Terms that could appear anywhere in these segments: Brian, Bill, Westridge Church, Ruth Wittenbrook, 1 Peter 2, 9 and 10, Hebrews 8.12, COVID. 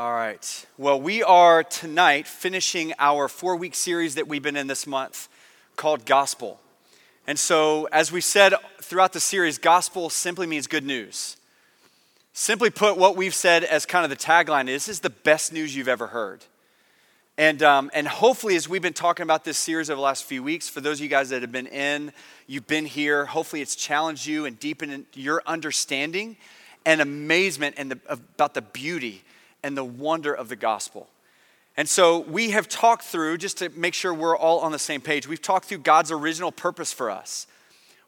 All right. Well, we are tonight finishing our 4-week series that we've been in this month called Gospel. And so, as we said throughout the series, gospel simply means good news. Simply put, what we've said as kind of the tagline is, this is the best news you've ever heard. And hopefully, as we've been talking about this series over the last few weeks, for those of you guys that have been in, you've been here, hopefully it's challenged you and deepened your understanding and amazement and about the beauty and the wonder of the gospel. And so we have talked through, just to make sure we're all on the same page, we've talked through God's original purpose for us,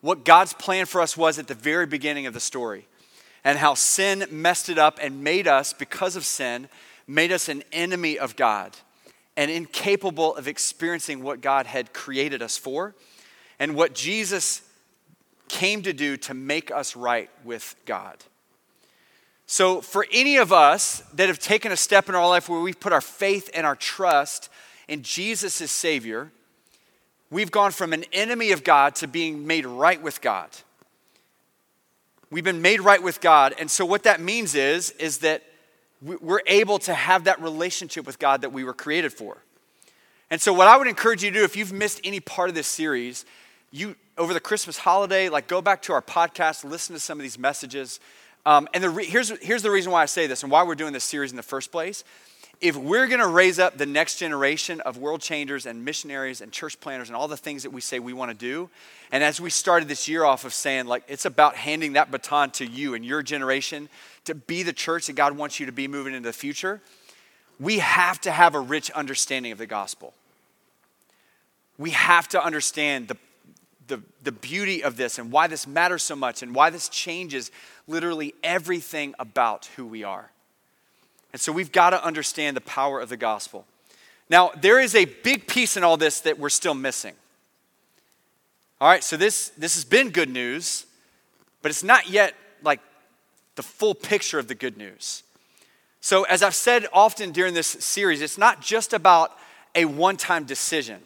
what God's plan for us was at the very beginning of the story, and how sin messed it up and made us, because of sin, made us an enemy of God and incapable of experiencing what God had created us for and what Jesus came to do to make us right with God. So for any of us that have taken a step in our life where we've put our faith and our trust in Jesus as Savior, we've gone from an enemy of God to being made right with God. We've been made right with God. And so what that means is that we're able to have that relationship with God that we were created for. And so what I would encourage you to do, if you've missed any part of this series, you over the Christmas holiday, like go back to our podcast, listen to some of these messages. Here's the reason why I say this and why we're doing this series in the first place. If we're going to raise up the next generation of world changers and missionaries and church planters and all the things that we say we want to do, and as we started this year off of saying, like, it's about handing that baton to you and your generation to be the church that God wants you to be moving into the future, we have to have a rich understanding of the gospel. We have to understand the beauty of this and why this matters so much and why this changes literally everything about who we are. And so we've got to understand the power of the gospel. Now, there is a big piece in all this that we're still missing. All right, so this has been good news, but it's not yet like the full picture of the good news. So as I've said often during this series, it's not just about a one-time decision.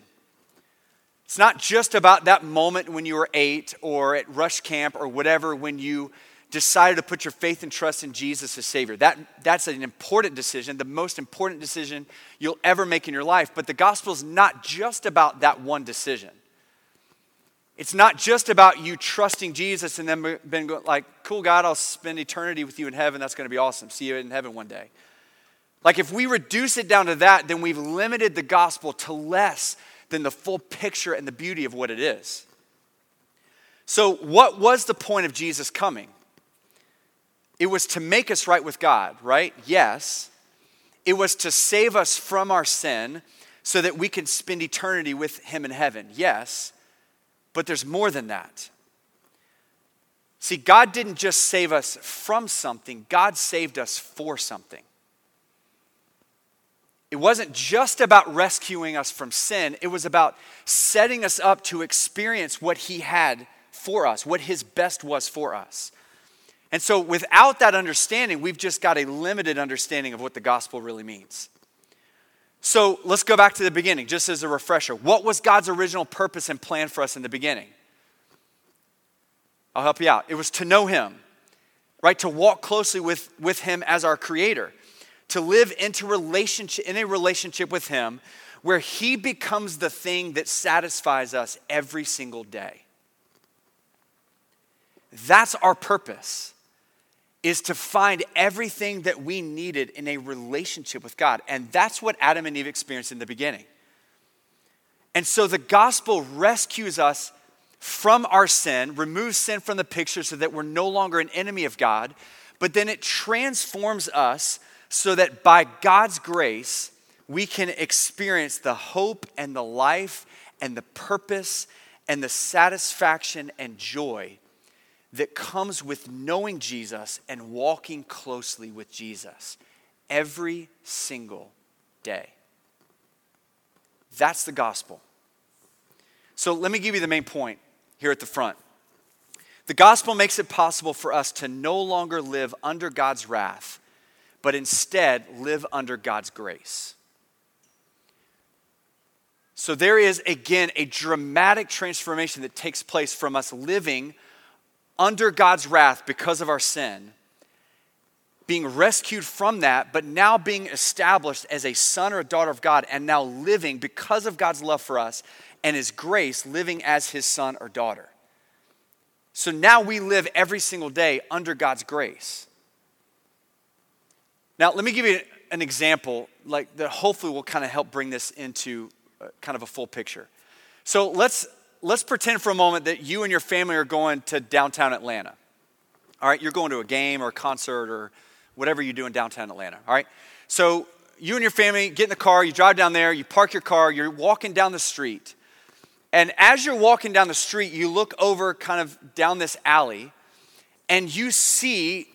It's not just about that moment when you were 8 or at rush camp or whatever when you decided to put your faith and trust in Jesus as Savior. That's an important decision, the most important decision you'll ever make in your life. But the gospel is not just about that one decision. It's not just about you trusting Jesus and then being like, cool, God, I'll spend eternity with you in heaven. That's going to be awesome. See you in heaven one day. Like if we reduce it down to that, then we've limited the gospel to less than the full picture and the beauty of what it is. So what was the point of Jesus coming? It was to make us right with God, right? Yes. It was to save us from our sin so that we can spend eternity with him in heaven, yes. But there's more than that. See, God didn't just save us from something. God saved us for something. It wasn't just about rescuing us from sin. It was about setting us up to experience what he had for us, what his best was for us. And so without that understanding, we've just got a limited understanding of what the gospel really means. So let's go back to the beginning, just as a refresher. What was God's original purpose and plan for us in the beginning? I'll help you out. It was to know him, right? To walk closely with him as our creator. To live in a relationship with him where he becomes the thing that satisfies us every single day. That's our purpose, is to find everything that we needed in a relationship with God. And that's what Adam and Eve experienced in the beginning. And so the gospel rescues us from our sin, removes sin from the picture so that we're no longer an enemy of God, but then it transforms us so that by God's grace, we can experience the hope and the life and the purpose and the satisfaction and joy that comes with knowing Jesus and walking closely with Jesus every single day. That's the gospel. So let me give you the main point here at the front. The gospel makes it possible for us to no longer live under God's wrath, but instead live under God's grace. So there is, again, a dramatic transformation that takes place from us living under God's wrath because of our sin being rescued from that, but now being established as a son or a daughter of God, and now living because of God's love for us and his grace, living as his son or daughter. So now we live every single day under God's grace. Now, let me give you an example like that hopefully will kind of help bring this into kind of a full picture. So let's pretend for a moment that you and your family are going to downtown Atlanta. All right, you're going to a game or a concert or whatever you do in downtown Atlanta, all right? So you and your family get in the car, you drive down there, you park your car, you're walking down the street. And as you're walking down the street, you look over kind of down this alley, and you see,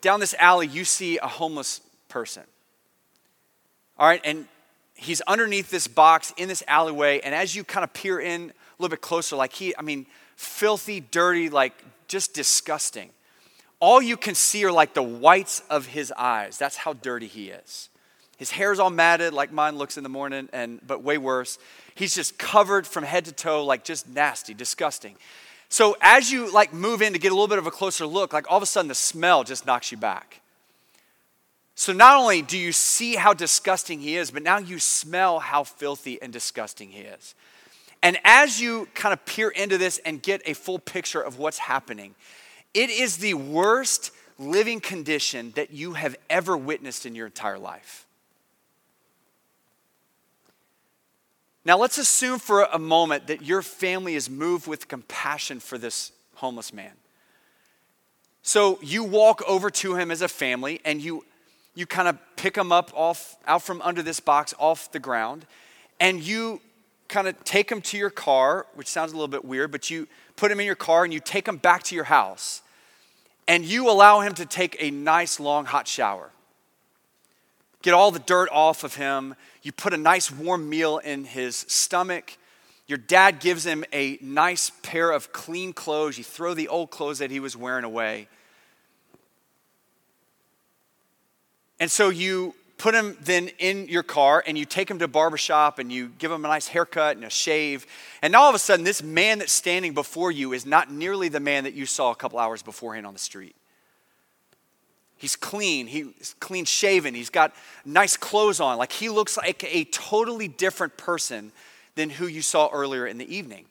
down this alley, you see a homeless person. All right, and he's underneath this box in this alleyway, and as you kind of peer in a little bit closer, like filthy, dirty, like just disgusting. All you can see are like the whites of his eyes. That's how dirty he is. His hair's all matted like mine looks in the morning, but way worse. He's just covered from head to toe, like just nasty, disgusting. So as you like move in to get a little bit of a closer look, like all of a sudden the smell just knocks you back. So not only do you see how disgusting he is, but now you smell how filthy and disgusting he is. And as you kind of peer into this and get a full picture of what's happening, it is the worst living condition that you have ever witnessed in your entire life. Now let's assume for a moment that your family is moved with compassion for this homeless man. So you walk over to him as a family and you kind of pick him up out from under this box off the ground, and you kind of take them to your car, which sounds a little bit weird, but you put them in your car and you take them back to your house and you allow him to take a nice long hot shower. Get all the dirt off of him. You put a nice warm meal in his stomach. Your dad gives him a nice pair of clean clothes. You throw the old clothes that he was wearing away. And so you put him then in your car and you take him to a barbershop and you give him a nice haircut and a shave. And now all of a sudden, this man that's standing before you is not nearly the man that you saw a couple hours beforehand on the street. He's clean. He's clean shaven. He's got nice clothes on. Like he looks like a totally different person than who you saw earlier in the evening.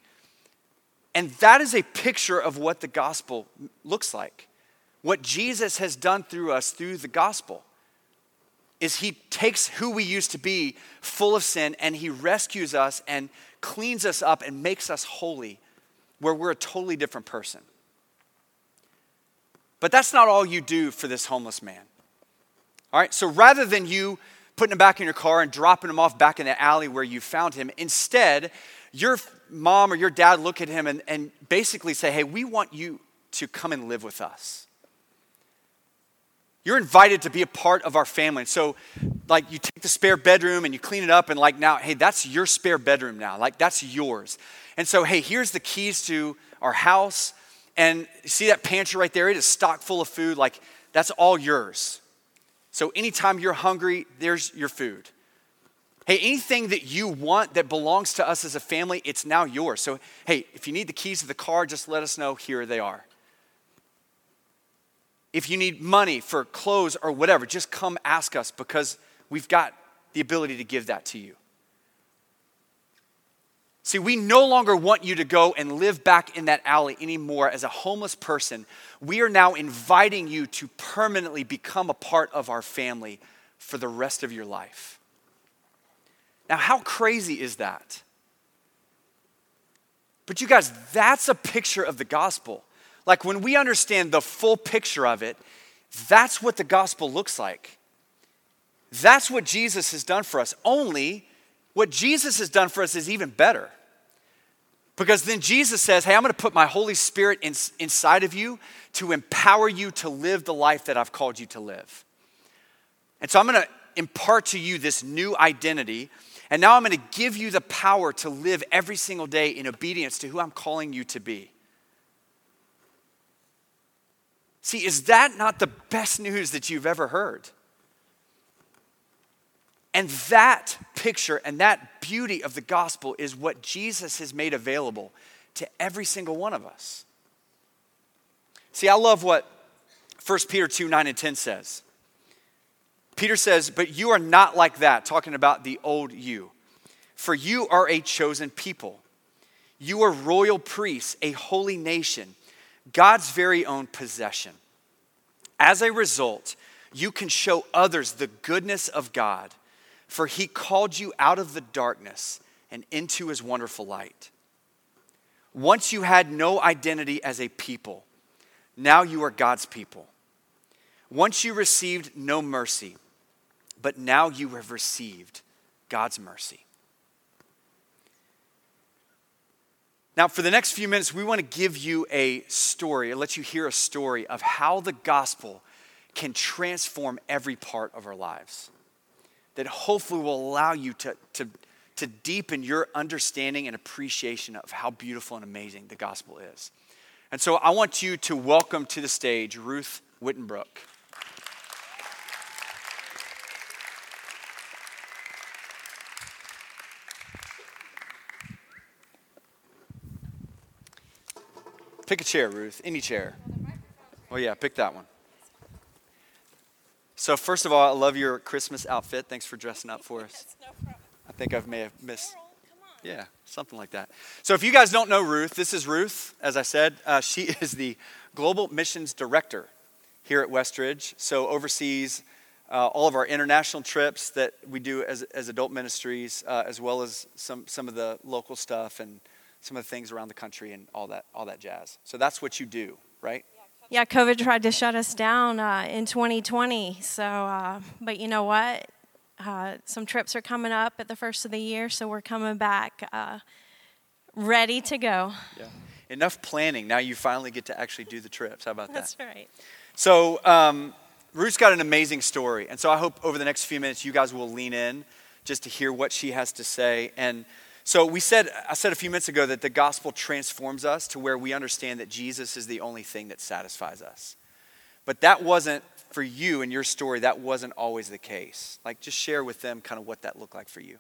And that is a picture of what the gospel looks like. What Jesus has done through us through the gospel is he takes who we used to be full of sin and he rescues us and cleans us up and makes us holy where we're a totally different person. But that's not all you do for this homeless man. All right, so rather than you putting him back in your car and dropping him off back in the alley where you found him, instead, your mom or your dad look at him and basically say, hey, we want you to come and live with us. You're invited to be a part of our family. And so like you take the spare bedroom and you clean it up and like now, hey, that's your spare bedroom now. Like that's yours. And so, hey, here's the keys to our house. And see that pantry right there? It is stocked full of food. Like that's all yours. So anytime you're hungry, there's your food. Hey, anything that you want that belongs to us as a family, it's now yours. So, hey, if you need the keys to the car, just let us know. Here they are. If you need money for clothes or whatever, just come ask us because we've got the ability to give that to you. See, we no longer want you to go and live back in that alley anymore as a homeless person. We are now inviting you to permanently become a part of our family for the rest of your life. Now, how crazy is that? But you guys, that's a picture of the gospel. Like when we understand the full picture of it, that's what the gospel looks like. That's what Jesus has done for us. Only what Jesus has done for us is even better. Because then Jesus says, hey, I'm going to put my Holy Spirit inside of you to empower you to live the life that I've called you to live. And so I'm going to impart to you this new identity. And now I'm going to give you the power to live every single day in obedience to who I'm calling you to be. See, is that not the best news that you've ever heard? And that picture and that beauty of the gospel is what Jesus has made available to every single one of us. See, I love what 1 Peter 2, 9 and 10 says. Peter says, but you are not like that, talking about the old you. For you are a chosen people. You are royal priests, a holy nation, God's very own possession. As a result, you can show others the goodness of God, for he called you out of the darkness and into his wonderful light. Once you had no identity as a people, now you are God's people. Once you received no mercy, but now you have received God's mercy. Now, for the next few minutes, we want to give you a story, or let you hear a story of how the gospel can transform every part of our lives, that hopefully will allow you to deepen your understanding and appreciation of how beautiful and amazing the gospel is. And so I want you to welcome to the stage Ruth Wittenbrook. Pick a chair, Ruth, any chair. Oh yeah, pick that one. So first of all, I love your Christmas outfit. Thanks for dressing up for us. That's no problem. I think I may have missed. Carol, come on. Yeah, something like that. So if you guys don't know Ruth, this is Ruth, as I said. She is the Global Missions Director here at Westridge. So oversees all of our international trips that we do as adult ministries, as well as some of the local stuff and some of the things around the country and all that jazz. So that's what you do, right? Yeah, COVID tried to shut us down in 2020. So, but you know what? Some trips are coming up at the first of the year, so we're coming back ready to go. Yeah, enough planning. Now you finally get to actually do the trips. How about that? That's right. So Ruth's got an amazing story. And so I hope over the next few minutes you guys will lean in just to hear what she has to say. And so I said a few minutes ago that the gospel transforms us to where we understand that Jesus is the only thing that satisfies us. But that wasn't, for you and your story, that wasn't always the case. Like, just share with them kind of what that looked like for you.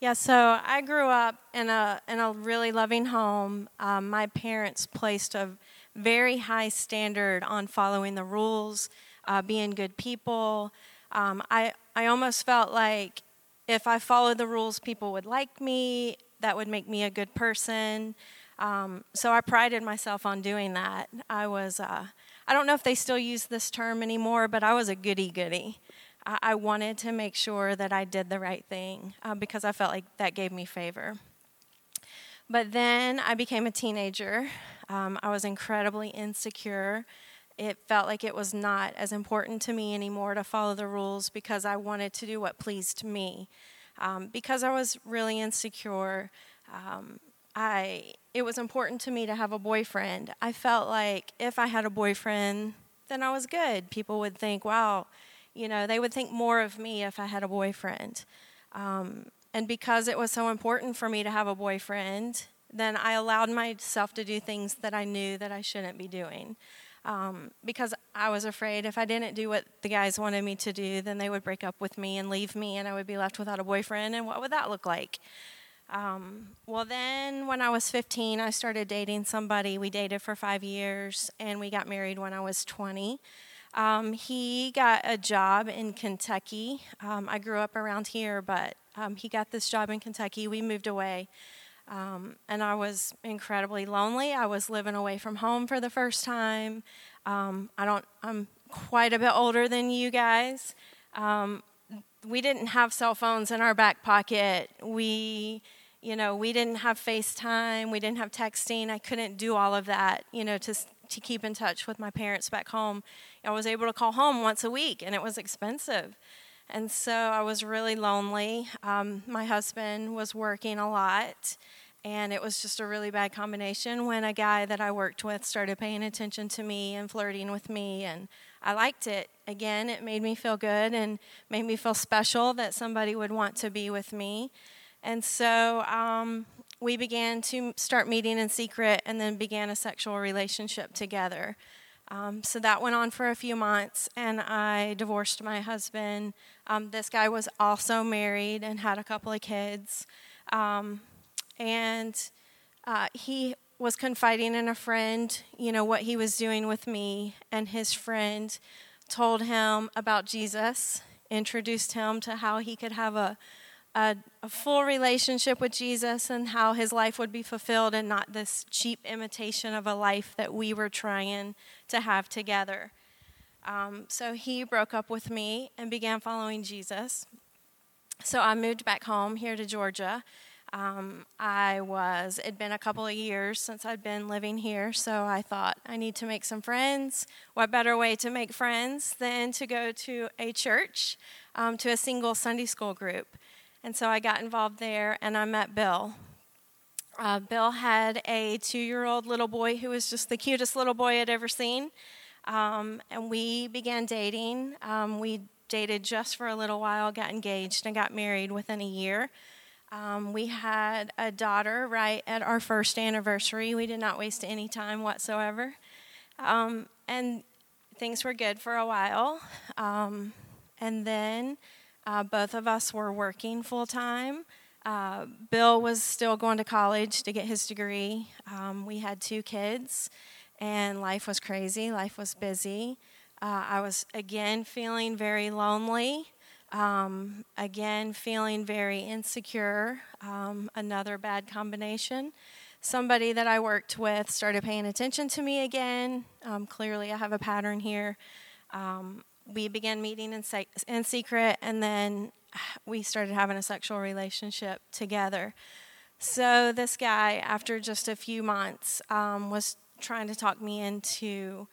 Yeah, so I grew up in a really loving home. My parents placed a very high standard on following the rules, being good people. I almost felt like if I followed the rules, people would like me. That would make me a good person. So I prided myself on doing that. I was, I don't know if they still use this term anymore, but I was a goody-goody. I wanted to make sure that I did the right thing because I felt like that gave me favor. But then I became a teenager. I was incredibly insecure. It felt like it was not as important to me anymore to follow the rules because I wanted to do what pleased me. Because I was really insecure, it was important to me to have a boyfriend. I felt like if I had a boyfriend, then I was good. People would think, wow, you know, they would think more of me if I had a boyfriend. And because it was so important for me to have a boyfriend, then I allowed myself to do things that I knew that I shouldn't be doing. Because I was afraid if I didn't do what the guys wanted me to do, then they would break up with me and leave me, and I would be left without a boyfriend, and what would that look like? Well, then when I was 15, I started dating somebody. We dated for 5 years, and we got married when I was 20. He got a job in Kentucky. I grew up around here, but he got this job in Kentucky. We moved away. And I was incredibly lonely. I was living away from home for the first time. I'm quite a bit older than you guys. We didn't have cell phones in our back pocket. We didn't have FaceTime. We didn't have texting. I couldn't do all of that, to keep in touch with my parents back home. I was able to call home once a week, and it was expensive. And so I was really lonely. My husband was working a lot, and it was just a really bad combination when a guy that I worked with started paying attention to me and flirting with me, and I liked it. Again, it made me feel good and made me feel special that somebody would want to be with me. And so we began to start meeting in secret and then began a sexual relationship together. So that went on for a few months, and I divorced my husband. This guy was also married and had a couple of kids. And he was confiding in a friend, you know, what he was doing with me, and his friend told him about Jesus, introduced him to how he could have a full relationship with Jesus and how his life would be fulfilled and not this cheap imitation of a life that we were trying to have together. So he broke up with me and began following Jesus. So I moved back home here to Georgia. It'd been a couple of years since I'd been living here, so I thought I need to make some friends. What better way to make friends than to go to a church, to a single Sunday school group? And so I got involved there, and I met Bill. Bill had a 2-year-old little boy who was just the cutest little boy I'd ever seen, and we began dating. We dated just for a little while, got engaged, and got married within a year. We had a daughter right at our first anniversary. We did not waste any time whatsoever. And things were good for a while. And then both of us were working full-time. Bill was still going to college to get his degree. We had 2 kids, and life was crazy. Life was busy. I was, again, feeling very lonely. Again, feeling very insecure, another bad combination. Somebody that I worked with started paying attention to me again. Clearly, I have a pattern here. We began meeting in secret, and then we started having a sexual relationship together. So this guy, after just a few months, was trying to talk me into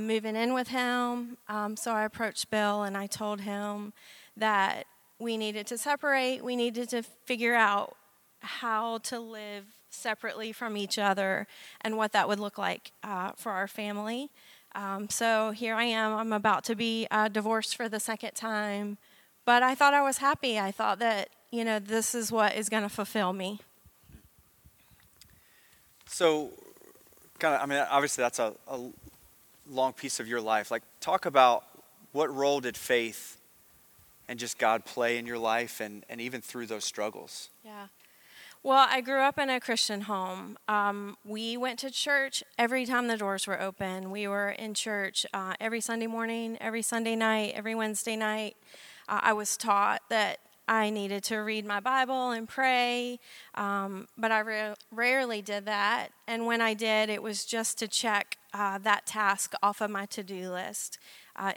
moving in with him. So I approached Bill, and I told him that we needed to separate. We needed to figure out how to live separately from each other and what that would look like for our family. So here I am. I'm about to be divorced for the second time. But I thought I was happy. I thought that, you know, this is what is going to fulfill me. So, kind of, I mean, obviously that's a long piece of your life. Like, talk about what role did faith and just God play in your life and even through those struggles? Yeah. Well, I grew up in a Christian home. We went to church every time the doors were open. We were in church every Sunday morning, every Sunday night, every Wednesday night. I was taught that I needed to read my Bible and pray, but I rarely did that. And when I did, it was just to check that task off of my to-do list.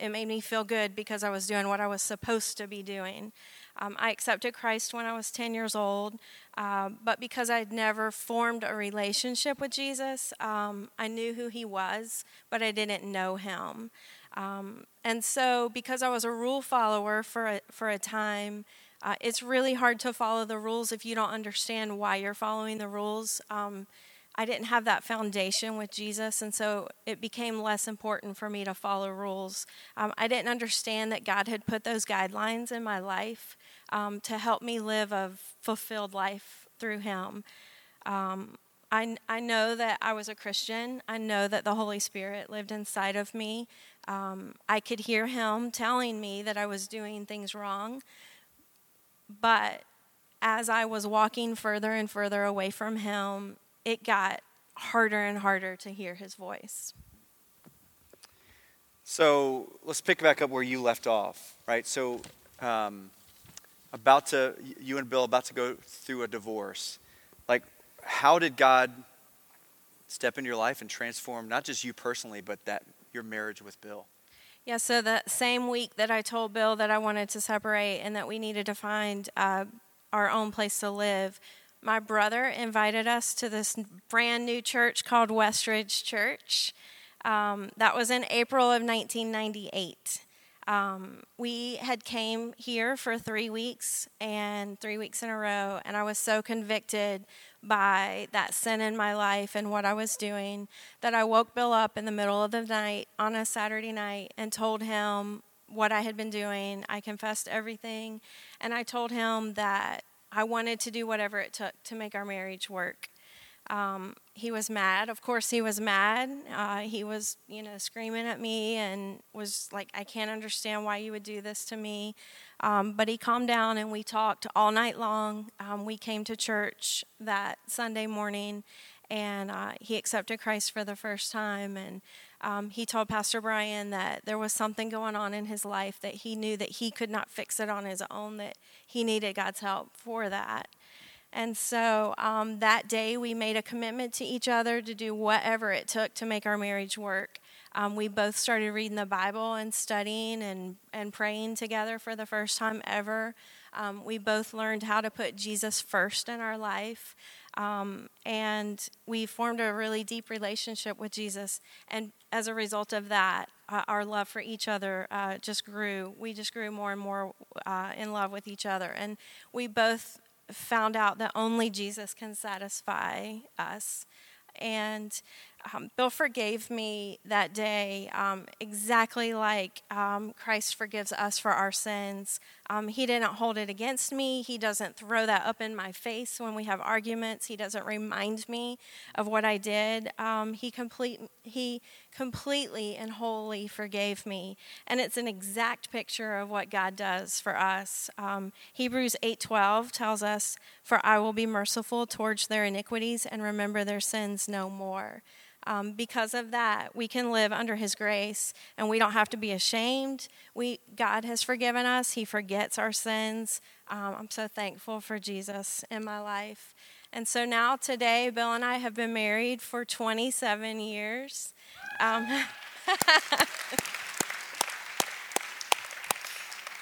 It made me feel good because I was doing what I was supposed to be doing. I accepted Christ when I was 10 years old, but because I'd never formed a relationship with Jesus, I knew who he was, but I didn't know him. And so because I was a rule follower for a time, it's really hard to follow the rules if you don't understand why you're following the rules. I didn't have that foundation with Jesus, and so it became less important for me to follow rules. I didn't understand that God had put those guidelines in my life to help me live a fulfilled life through him. I know that I was a Christian. I know that the Holy Spirit lived inside of me. I could hear him telling me that I was doing things wrong, but as I was walking further and further away from him, it got harder and harder to hear his voice. So let's pick back up where you left off, right? So you and Bill about to go through a divorce. Like, how did God step into your life and transform not just you personally, but that your marriage with Bill? Yeah, so that same week that I told Bill that I wanted to separate and that we needed to find our own place to live, my brother invited us to this brand new church called Westridge Church. That was in April of 1998. We had came here for 3 weeks, and 3 weeks in a row, and I was so convicted by that sin in my life and what I was doing that I woke Bill up in the middle of the night on a Saturday night and told him what I had been doing. I confessed everything, and I told him that I wanted to do whatever it took to make our marriage work. He was mad. Of course he was mad. He was, screaming at me and was like, I can't understand why you would do this to me. But he calmed down, and we talked all night long. We came to church that Sunday morning, and he accepted Christ for the first time. And he told Pastor Brian that there was something going on in his life that he knew that he could not fix it on his own, that he needed God's help for that. And so that day we made a commitment to each other to do whatever it took to make our marriage work. We both started reading the Bible and studying and praying together for the first time ever. We both learned how to put Jesus first in our life. And we formed a really deep relationship with Jesus. And as a result of that, our love for each other just grew. We just grew more and more in love with each other. And we both found out that only Jesus can satisfy us. And Bill forgave me that day exactly like Christ forgives us for our sins. He didn't hold it against me. He doesn't throw that up in my face when we have arguments. He doesn't remind me of what I did. He completely and wholly forgave me. And it's an exact picture of what God does for us. Hebrews 8.12 tells us, "For I will be merciful towards their iniquities and remember their sins no more." Because of that, we can live under his grace, and we don't have to be ashamed. God has forgiven us. He forgets our sins. I'm so thankful for Jesus in my life. And so now today, Bill and I have been married for 27 years.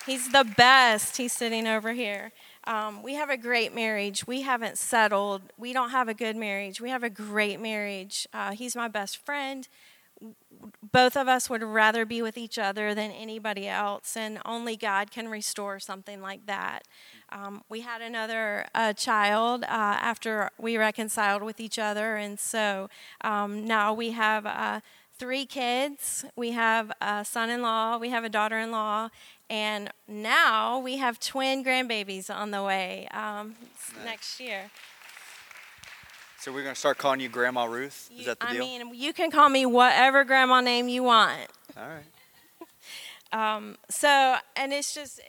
He's the best. He's sitting over here. We have a great marriage. We haven't settled. We don't have a good marriage. We have a great marriage. He's my best friend. Both of us would rather be with each other than anybody else, and only God can restore something like that. We had another child after we reconciled with each other, and so now we have three kids. We have a son-in-law. We have a daughter-in-law. And now we have twin grandbabies on the way nice. Next year. So we're going to start calling you Grandma Ruth? Is that the deal? I mean, you can call me whatever grandma name you want. All right. And it's just,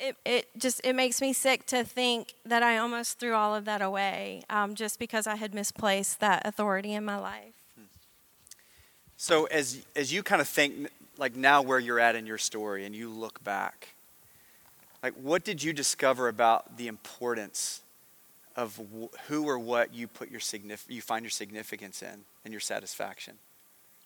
it makes me sick to think that I almost threw all of that away just because I had misplaced that authority in my life. So as you kind of think, like now where you're at in your story and you look back, like, what did you discover about the importance of who or what you put you find your significance in and your satisfaction?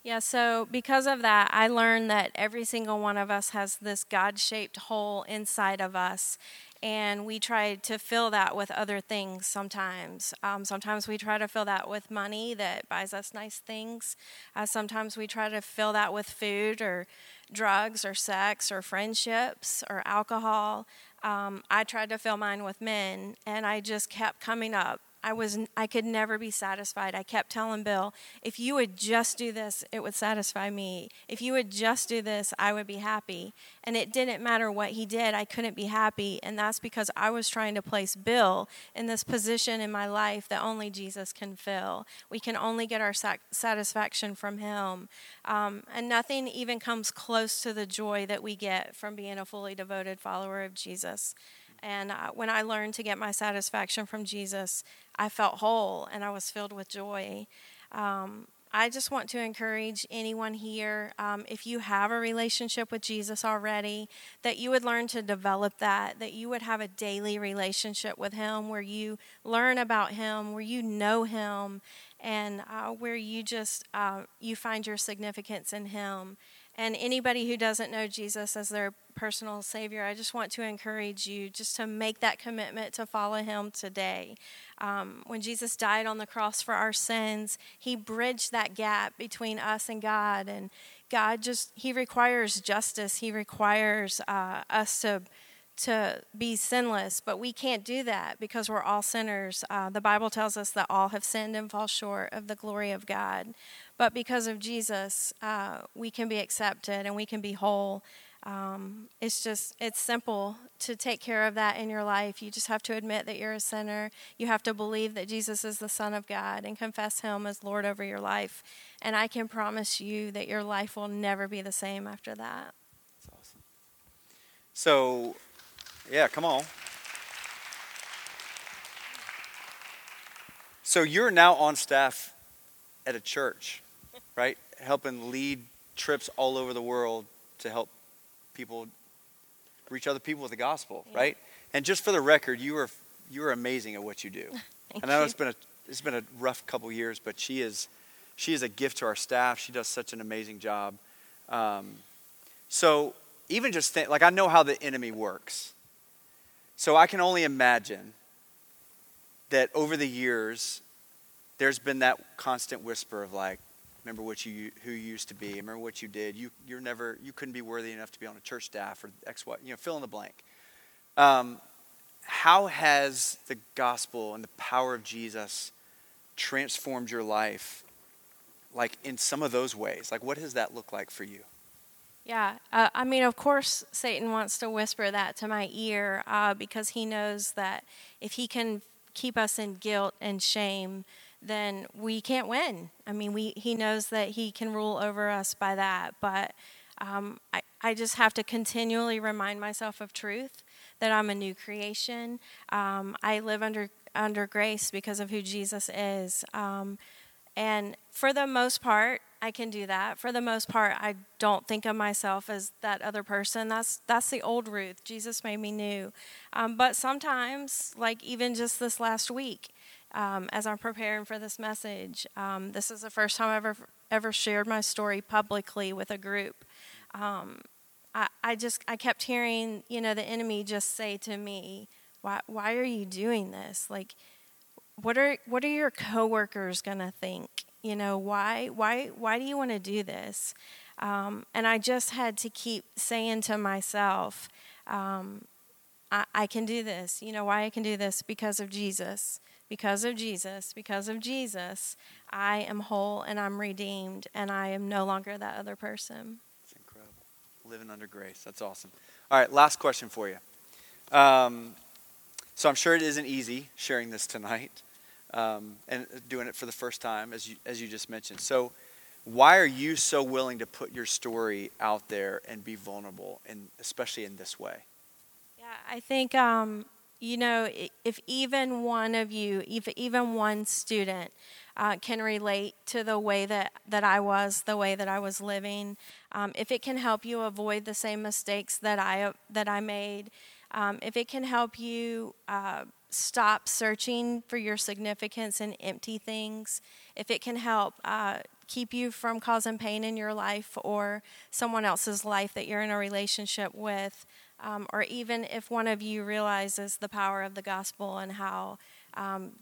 Yeah, so because of that, I learned that every single one of us has this God-shaped hole inside of us, and we try to fill that with other things sometimes. Sometimes we try to fill that with money that buys us nice things. Sometimes we try to fill that with food or drugs or sex or friendships or alcohol. I tried to fill mine with men, and I just kept coming up. I could never be satisfied. I kept telling Bill, if you would just do this, it would satisfy me. If you would just do this, I would be happy. And it didn't matter what he did. I couldn't be happy. And that's because I was trying to place Bill in this position in my life that only Jesus can fill. We can only get our satisfaction from him. And nothing even comes close to the joy that we get from being a fully devoted follower of Jesus. And when I learned to get my satisfaction from Jesus, I felt whole and I was filled with joy. I just want to encourage anyone here, if you have a relationship with Jesus already, that you would learn to develop that you would have a daily relationship with him where you learn about him, where you know him, and where you just you find your significance in him. And anybody who doesn't know Jesus as their personal Savior, I just want to encourage you just to make that commitment to follow him today. When Jesus died on the cross for our sins, he bridged that gap between us and God. And God he requires justice. He requires us to be sinless, but we can't do that because we're all sinners. The Bible tells us that all have sinned and fall short of the glory of God. But because of Jesus, we can be accepted and we can be whole. It's simple to take care of that in your life. You just have to admit that you're a sinner. You have to believe that Jesus is the Son of God and confess him as Lord over your life. And I can promise you that your life will never be the same after that. That's awesome. So, yeah, come on. So you're now on staff at a church, right? Helping lead trips all over the world to help people reach other people with the gospel, yeah. Right? And just for the record, you are amazing at what you do. And I know it's been a rough couple years, but she is a gift to our staff. She does such an amazing job. So even just think, like, I know how the enemy works. So I can only imagine that over the years, there's been that constant whisper of like, remember who you used to be, remember what you did. You couldn't be worthy enough to be on a church staff or X, Y, fill in the blank. How has the gospel and the power of Jesus transformed your life, like in some of those ways? Like, what does that look like for you? Yeah, of course, Satan wants to whisper that to my ear because he knows that if he can keep us in guilt and shame, then we can't win. He knows that he can rule over us by that. But I just have to continually remind myself of truth, that I'm a new creation. I live under grace because of who Jesus is. And for the most part, I can do that. For the most part, I don't think of myself as that other person. That's the old Ruth. Jesus made me new. But sometimes, like even just this last week, as I'm preparing for this message, this is the first time I've ever shared my story publicly with a group. I kept hearing, the enemy just say to me, why are you doing this? Like, what are your coworkers going to think? Why do you want to do this? And I just had to keep saying to myself, I can do this. You know why I can do this? Because of Jesus. Because of Jesus. Because of Jesus, I am whole and I'm redeemed and I am no longer that other person. It's incredible. Living under grace. That's awesome. All right, last question for you. So I'm sure it isn't easy sharing this tonight. And doing it for the first time, as you just mentioned. So why are you so willing to put your story out there and be vulnerable, and especially in this way? Yeah, I think, if even one of you, if even one student can relate to the way that I was living, if it can help you avoid the same mistakes that I made, if it can help you stop searching for your significance in empty things, if it can help keep you from causing pain in your life or someone else's life that you're in a relationship with, or even if one of you realizes the power of the gospel and how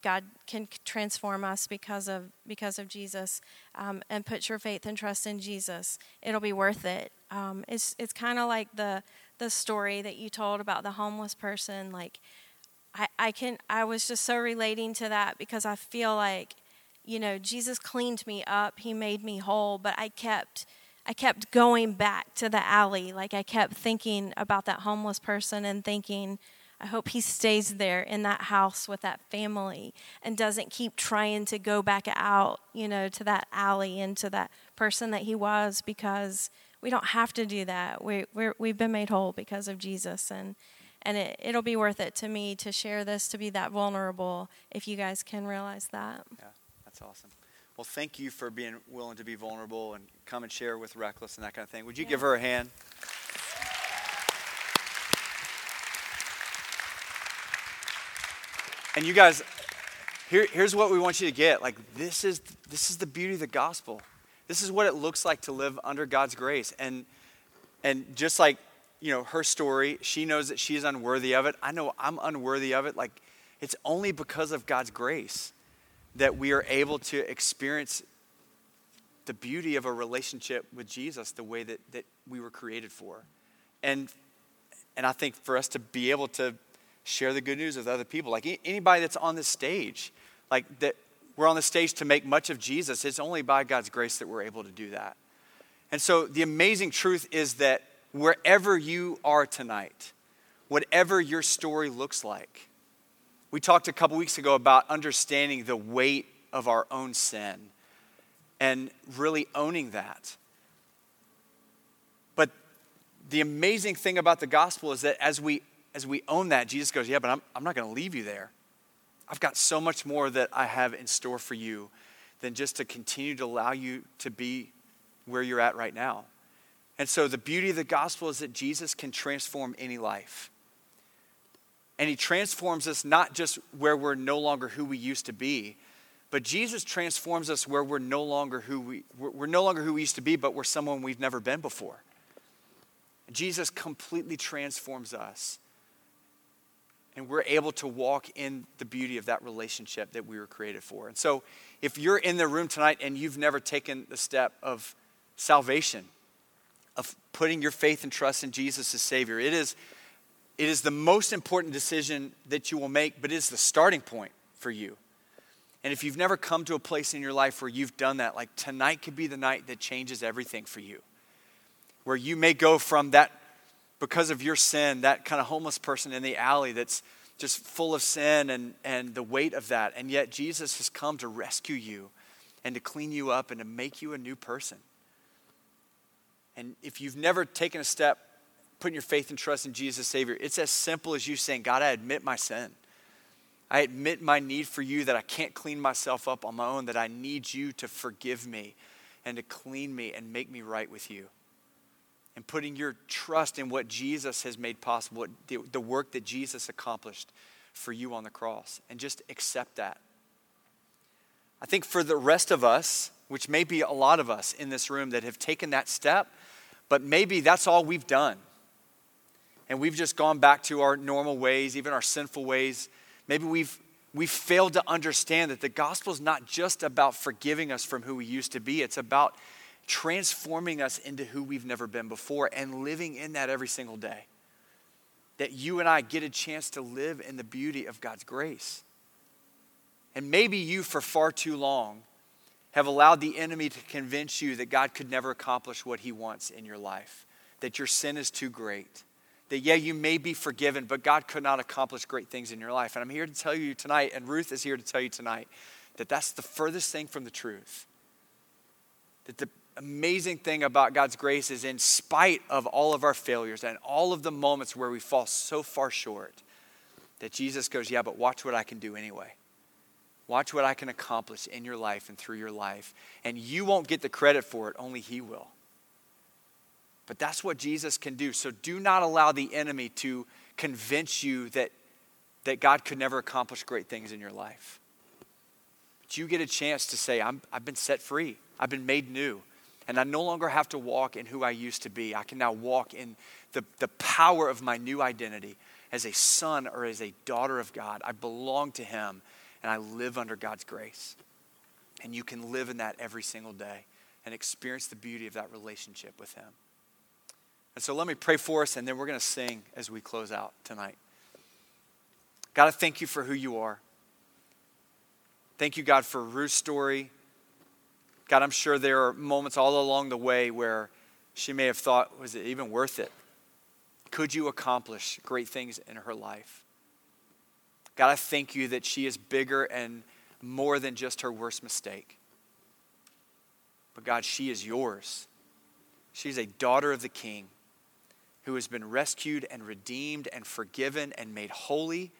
God can transform us because of Jesus, and put your faith and trust in Jesus, it'll be worth it. It's kind of like the story that you told about the homeless person, like, I was just so relating to that because I feel like, Jesus cleaned me up. He made me whole, but I kept going back to the alley. Like, I kept thinking about that homeless person and thinking, I hope he stays there in that house with that family and doesn't keep trying to go back out, to that alley and to that person that he was, because we don't have to do that. We've been made whole because of Jesus, and it'll be worth it to me to share this, to be that vulnerable, if you guys can realize that. Yeah, that's awesome. Well, thank you for being willing to be vulnerable and come and share with Reckless and that kind of thing. Would you give her a hand? And you guys, here's what we want you to get. Like, this is the beauty of the gospel. This is what it looks like to live under God's grace. And just like, her story, she knows that she's unworthy of it. I know I'm unworthy of it. Like, it's only because of God's grace that we are able to experience the beauty of a relationship with Jesus the way that we were created for. And I think for us to be able to share the good news with other people, like anybody that's on this stage, like that we're on the stage to make much of Jesus, it's only by God's grace that we're able to do that. And so the amazing truth is that wherever you are tonight, whatever your story looks like. We talked a couple weeks ago about understanding the weight of our own sin and really owning that. But the amazing thing about the gospel is that as we own that, Jesus goes, yeah, but I'm not going to leave you there. I've got so much more that I have in store for you than just to continue to allow you to be where you're at right now. And so the beauty of the gospel is that Jesus can transform any life. And he transforms us not just where we're no longer who we used to be, but Jesus transforms us where we're no longer who we used to be, but we're someone we've never been before. Jesus completely transforms us. And we're able to walk in the beauty of that relationship that we were created for. And so if you're in the room tonight and you've never taken the step of salvation, of putting your faith and trust in Jesus as Savior, it is the most important decision that you will make, but it is the starting point for you. And if you've never come to a place in your life where you've done that, like tonight could be the night that changes everything for you. Where you may go from that, because of your sin, that kind of homeless person in the alley that's just full of sin and the weight of that. And yet Jesus has come to rescue you and to clean you up and to make you a new person. And if you've never taken a step, putting your faith and trust in Jesus Savior, it's as simple as you saying, God, I admit my sin. I admit my need for you, that I can't clean myself up on my own, that I need you to forgive me and to clean me and make me right with you. And putting your trust in what Jesus has made possible, the work that Jesus accomplished for you on the cross. And just accept that. I think for the rest of us, which may be a lot of us in this room that have taken that step, but maybe that's all we've done. And we've just gone back to our normal ways, even our sinful ways. Maybe we've failed to understand that the gospel is not just about forgiving us from who we used to be. It's about transforming us into who we've never been before and living in that every single day. That you and I get a chance to live in the beauty of God's grace. And maybe you, for far too long, have allowed the enemy to convince you that God could never accomplish what he wants in your life. That your sin is too great. That yeah, you may be forgiven, but God could not accomplish great things in your life. And I'm here to tell you tonight, and Ruth is here to tell you tonight, that that's the furthest thing from the truth. That the amazing thing about God's grace is in spite of all of our failures and all of the moments where we fall so far short, that Jesus goes, yeah, but watch what I can do anyway. Watch what I can accomplish in your life and through your life. And you won't get the credit for it, only he will. But that's what Jesus can do. So do not allow the enemy to convince you that God could never accomplish great things in your life. But you get a chance to say, I've been set free. I've been made new. And I no longer have to walk in who I used to be. I can now walk in the power of my new identity as a son or as a daughter of God. I belong to him and I live under God's grace. And you can live in that every single day and experience the beauty of that relationship with him. And so let me pray for us, and then we're going to sing as we close out tonight. God, I thank you for who you are. Thank you, God, for Ruth's story. God, I'm sure there are moments all along the way where she may have thought, was it even worth it? Could you accomplish great things in her life? God, I thank you that she is bigger and more than just her worst mistake. But God, she is yours. She's a daughter of the King who has been rescued and redeemed and forgiven and made holy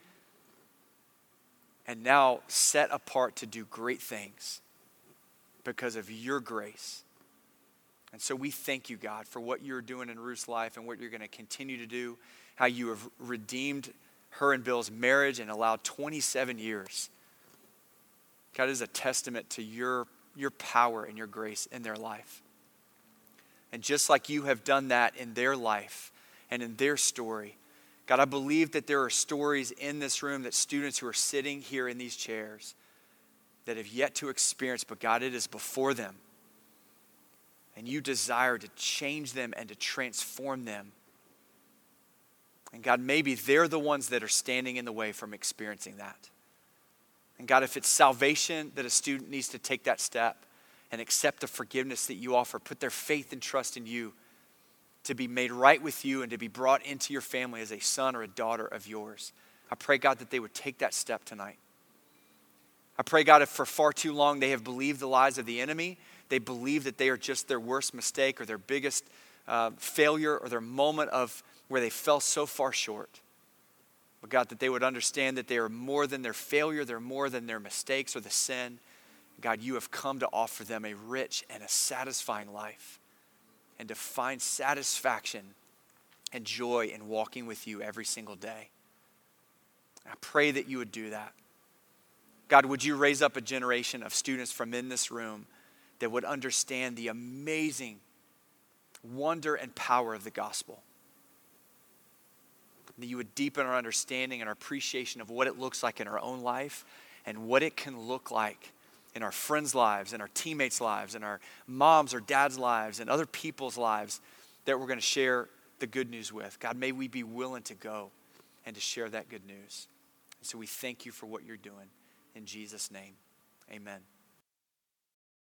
and now set apart to do great things because of your grace. And so we thank you, God, for what you're doing in Ruth's life and what you're going to continue to do, how you have redeemed her and Bill's marriage and allowed 27 years. God, it is a testament to your power and your grace in their life. And just like you have done that in their life and in their story, God, I believe that there are stories in this room that students who are sitting here in these chairs that have yet to experience, but God, it is before them. And you desire to change them and to transform them. And God, maybe they're the ones that are standing in the way from experiencing that. And God, if it's salvation that a student needs to take that step and accept the forgiveness that you offer, put their faith and trust in you to be made right with you and to be brought into your family as a son or a daughter of yours. I pray, God, that they would take that step tonight. I pray, God, if for far too long they have believed the lies of the enemy, they believe that they are just their worst mistake or their biggest failure or their moment of where they fell so far short. But God, that they would understand that they are more than their failure, they're more than their mistakes or the sin, God, you have come to offer them a rich and a satisfying life, and to find satisfaction and joy in walking with you every single day. I pray that you would do that. God, would you raise up a generation of students from in this room that would understand the amazing wonder and power of the gospel. That you would deepen our understanding and our appreciation of what it looks like in our own life and what it can look like in our friends' lives, in our teammates' lives, in our moms' or dads' lives, and other people's lives that we're going to share the good news with. God, may we be willing to go and to share that good news. And so we thank you for what you're doing. In Jesus' name, amen.